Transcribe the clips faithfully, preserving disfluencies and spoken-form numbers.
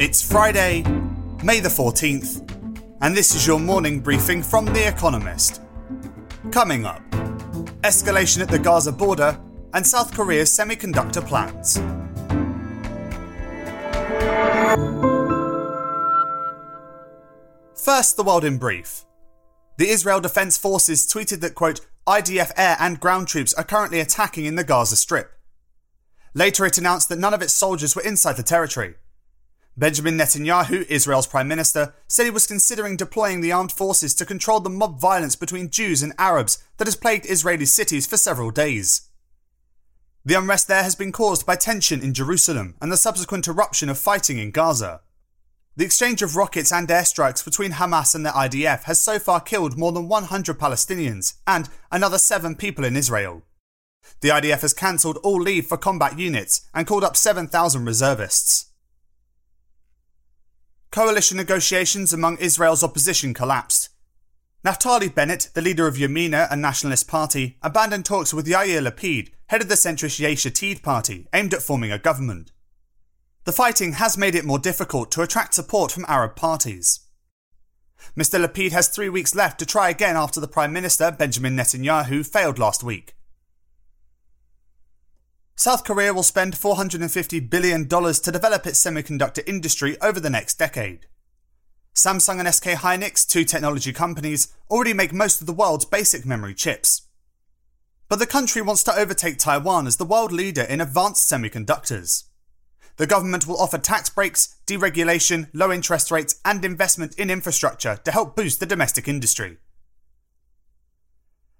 It's Friday, May the fourteenth, and this is your morning briefing from The Economist. Coming up, escalation at the Gaza border and South Korea's semiconductor plans. First, the world in brief. The Israel Defense Forces tweeted that, quote, I D F air and ground troops are currently attacking in the Gaza Strip. Later it announced that none of its soldiers were inside the territory. Benjamin Netanyahu, Israel's Prime Minister, said he was considering deploying the armed forces to control the mob violence between Jews and Arabs that has plagued Israeli cities for several days. The unrest there has been caused by tension in Jerusalem and the subsequent eruption of fighting in Gaza. The exchange of rockets and airstrikes between Hamas and the I D F has so far killed more than one hundred Palestinians and another seven people in Israel. The I D F has cancelled all leave for combat units and called up seven thousand reservists. Coalition negotiations among Israel's opposition collapsed. Naftali Bennett, the leader of Yamina, a nationalist party, abandoned talks with Yair Lapid, head of the centrist Yesh Atid party, aimed at forming a government. The fighting has made it more difficult to attract support from Arab parties. Mister Lapid has three weeks left to try again after the Prime Minister, Benjamin Netanyahu, failed last week. South Korea will spend four hundred fifty billion dollars to develop its semiconductor industry over the next decade. Samsung and S K Hynix, two technology companies, already make most of the world's basic memory chips. But the country wants to overtake Taiwan as the world leader in advanced semiconductors. The government will offer tax breaks, deregulation, low interest rates, and investment in infrastructure to help boost the domestic industry.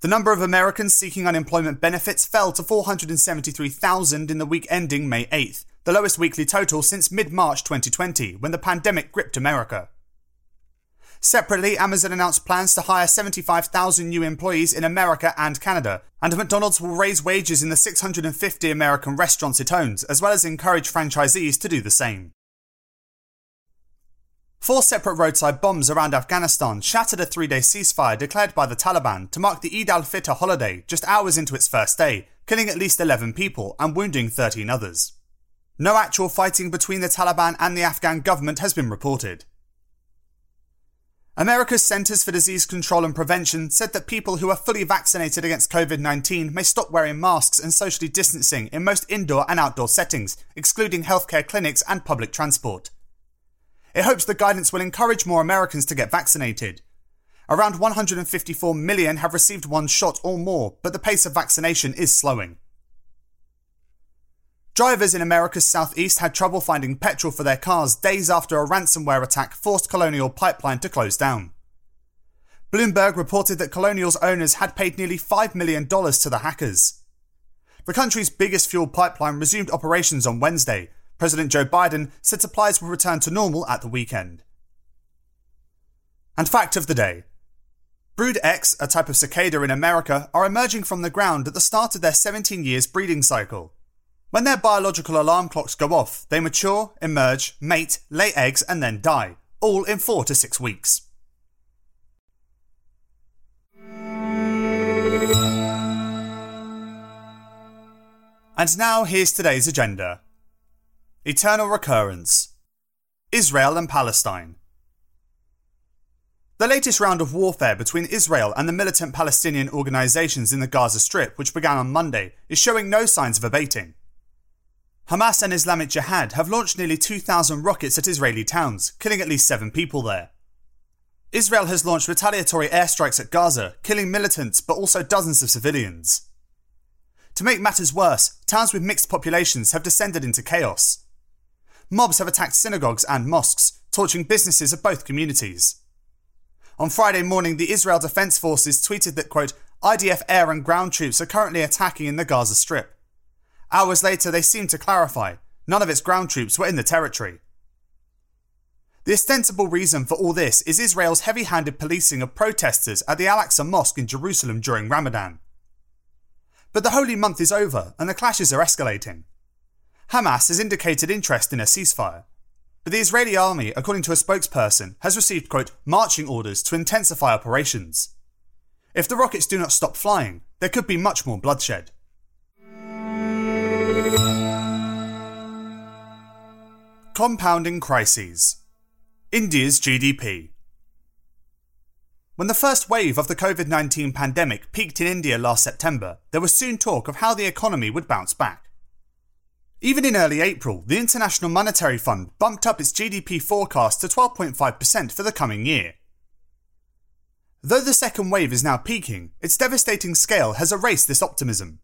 The number of Americans seeking unemployment benefits fell to four hundred seventy-three thousand in the week ending May eighth, the lowest weekly total since mid-March twenty twenty, when the pandemic gripped America. Separately, Amazon announced plans to hire seventy-five thousand new employees in America and Canada, and McDonald's will raise wages in the six hundred fifty American restaurants it owns, as well as encourage franchisees to do the same. Four separate roadside bombs around Afghanistan shattered a three-day ceasefire declared by the Taliban to mark the Eid al-Fitr holiday just hours into its first day, killing at least eleven people and wounding thirteen others. No actual fighting between the Taliban and the Afghan government has been reported. America's Centers for Disease Control and Prevention said that people who are fully vaccinated against covid nineteen may stop wearing masks and socially distancing in most indoor and outdoor settings, excluding healthcare clinics and public transport. It hopes the guidance will encourage more Americans to get vaccinated. Around one hundred fifty-four million have received one shot or more, but the pace of vaccination is slowing. Drivers in America's southeast had trouble finding petrol for their cars days after a ransomware attack forced Colonial Pipeline to close down. Bloomberg reported that Colonial's owners had paid nearly five million dollars to the hackers. The country's biggest fuel pipeline resumed operations on Wednesday. President Joe Biden said supplies will return to normal at the weekend. And fact of the day. Brood X, a type of cicada in America, are emerging from the ground at the start of their seventeen years breeding cycle. When their biological alarm clocks go off, they mature, emerge, mate, lay eggs and then die, all in four to six weeks. And now here's today's agenda. Eternal recurrence. Israel and Palestine. The latest round of warfare between Israel and the militant Palestinian organisations in the Gaza Strip, which began on Monday, is showing no signs of abating. Hamas and Islamic Jihad have launched nearly two thousand rockets at Israeli towns, killing at least seven people there. Israel has launched retaliatory airstrikes at Gaza, killing militants but also dozens of civilians. To make matters worse, towns with mixed populations have descended into chaos. Mobs have attacked synagogues and mosques, torching businesses of both communities. On Friday morning, the Israel Defense Forces tweeted that, quote, I D F air and ground troops are currently attacking in the Gaza Strip. Hours later, they seemed to clarify, none of its ground troops were in the territory. The ostensible reason for all this is Israel's heavy-handed policing of protesters at the Al-Aqsa Mosque in Jerusalem during Ramadan. But the holy month is over and the clashes are escalating. Hamas has indicated interest in a ceasefire, but the Israeli army, according to a spokesperson, has received, quote, marching orders to intensify operations. If the rockets do not stop flying, there could be much more bloodshed. Compounding Crises. India's G D P. When the first wave of the COVID nineteen pandemic peaked in India last September, there was soon talk of how the economy would bounce back. Even in early April, the International Monetary Fund bumped up its G D P forecast to twelve point five percent for the coming year. Though the second wave is now peaking, its devastating scale has erased this optimism.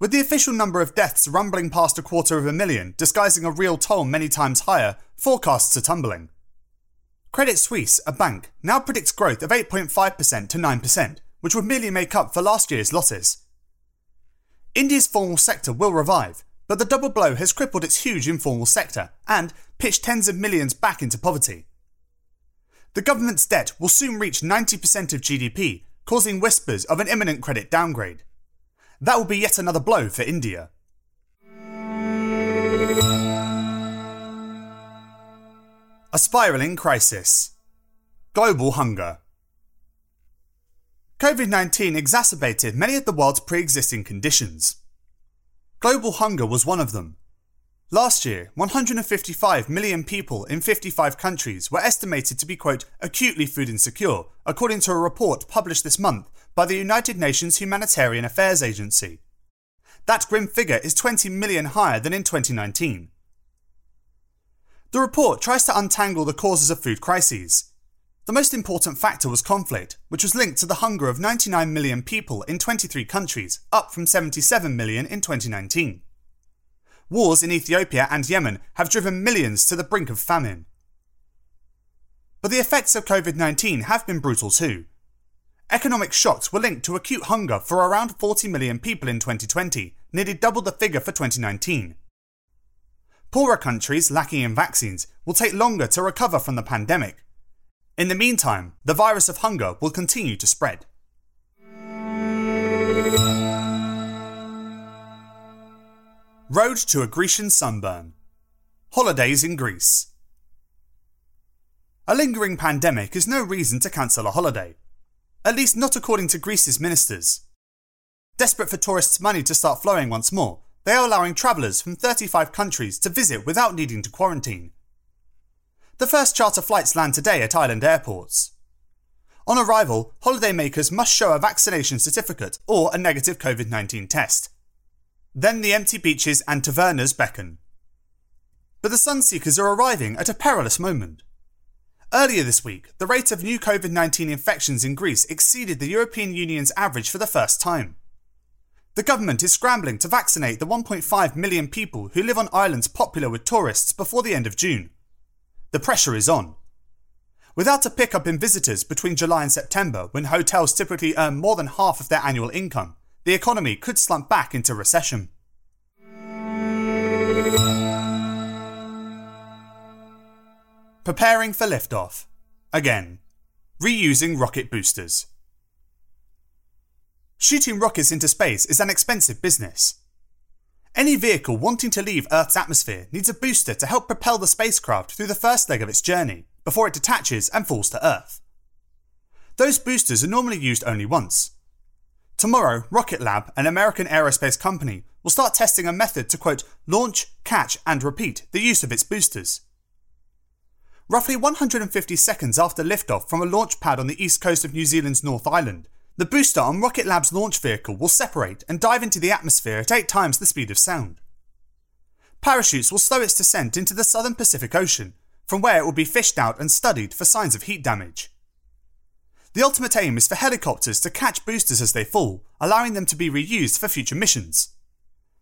With the official number of deaths rumbling past a quarter of a million, disguising a real toll many times higher, forecasts are tumbling. Credit Suisse, a bank, now predicts growth of eight point five percent to nine percent, which would merely make up for last year's losses. India's formal sector will revive, but the double blow has crippled its huge informal sector and pitched tens of millions back into poverty. The government's debt will soon reach ninety percent of G D P, causing whispers of an imminent credit downgrade. That will be yet another blow for India. A spiralling crisis. Global hunger. COVID nineteen exacerbated many of the world's pre-existing conditions. Global hunger was one of them. Last year, one hundred fifty-five million people in fifty-five countries were estimated to be, quote, acutely food insecure, according to a report published this month by the United Nations Humanitarian Affairs Agency. That grim figure is twenty million higher than in twenty nineteen. The report tries to untangle the causes of food crises. The most important factor was conflict, which was linked to the hunger of ninety-nine million people in twenty-three countries, up from seventy-seven million in twenty nineteen. Wars in Ethiopia and Yemen have driven millions to the brink of famine. But the effects of COVID nineteen have been brutal too. Economic shocks were linked to acute hunger for around forty million people in twenty twenty, nearly double the figure for twenty nineteen. Poorer countries lacking in vaccines will take longer to recover from the pandemic. In the meantime, the virus of hunger will continue to spread. Road to a Grecian sunburn. Holidays in Greece. A lingering pandemic is no reason to cancel a holiday. At least not according to Greece's ministers. Desperate for tourists' money to start flowing once more, they are allowing travellers from thirty-five countries to visit without needing to quarantine. The first charter flights land today at island airports. On arrival, holidaymakers must show a vaccination certificate or a negative COVID nineteen test. Then the empty beaches and tavernas beckon. But the sunseekers are arriving at a perilous moment. Earlier this week, the rate of new COVID nineteen infections in Greece exceeded the European Union's average for the first time. The government is scrambling to vaccinate the one point five million people who live on islands popular with tourists before the end of June. The pressure is on. Without a pickup in visitors between July and September, when hotels typically earn more than half of their annual income, the economy could slump back into recession. Preparing for liftoff. Again, reusing rocket boosters. Shooting rockets into space is an expensive business. Any vehicle wanting to leave Earth's atmosphere needs a booster to help propel the spacecraft through the first leg of its journey, before it detaches and falls to Earth. Those boosters are normally used only once. Tomorrow, Rocket Lab, an American aerospace company, will start testing a method to, quote, launch, catch and repeat the use of its boosters. Roughly one hundred fifty seconds after liftoff from a launch pad on the east coast of New Zealand's North Island, the booster on Rocket Lab's launch vehicle will separate and dive into the atmosphere at eight times the speed of sound. Parachutes will slow its descent into the southern Pacific Ocean, from where it will be fished out and studied for signs of heat damage. The ultimate aim is for helicopters to catch boosters as they fall, allowing them to be reused for future missions.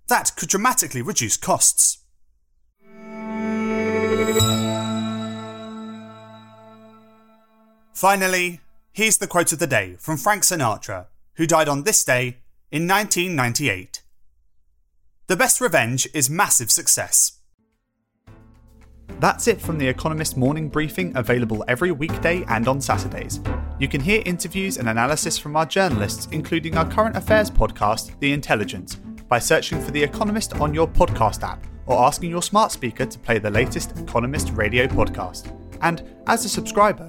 That could dramatically reduce costs. Finally, here's the quote of the day from Frank Sinatra, who died on this day in nineteen ninety-eight. The best revenge is massive success. That's it from The Economist Morning Briefing, available every weekday and on Saturdays. You can hear interviews and analysis from our journalists, including our current affairs podcast, The Intelligence, by searching for The Economist on your podcast app or asking your smart speaker to play the latest Economist radio podcast. And as a subscriber,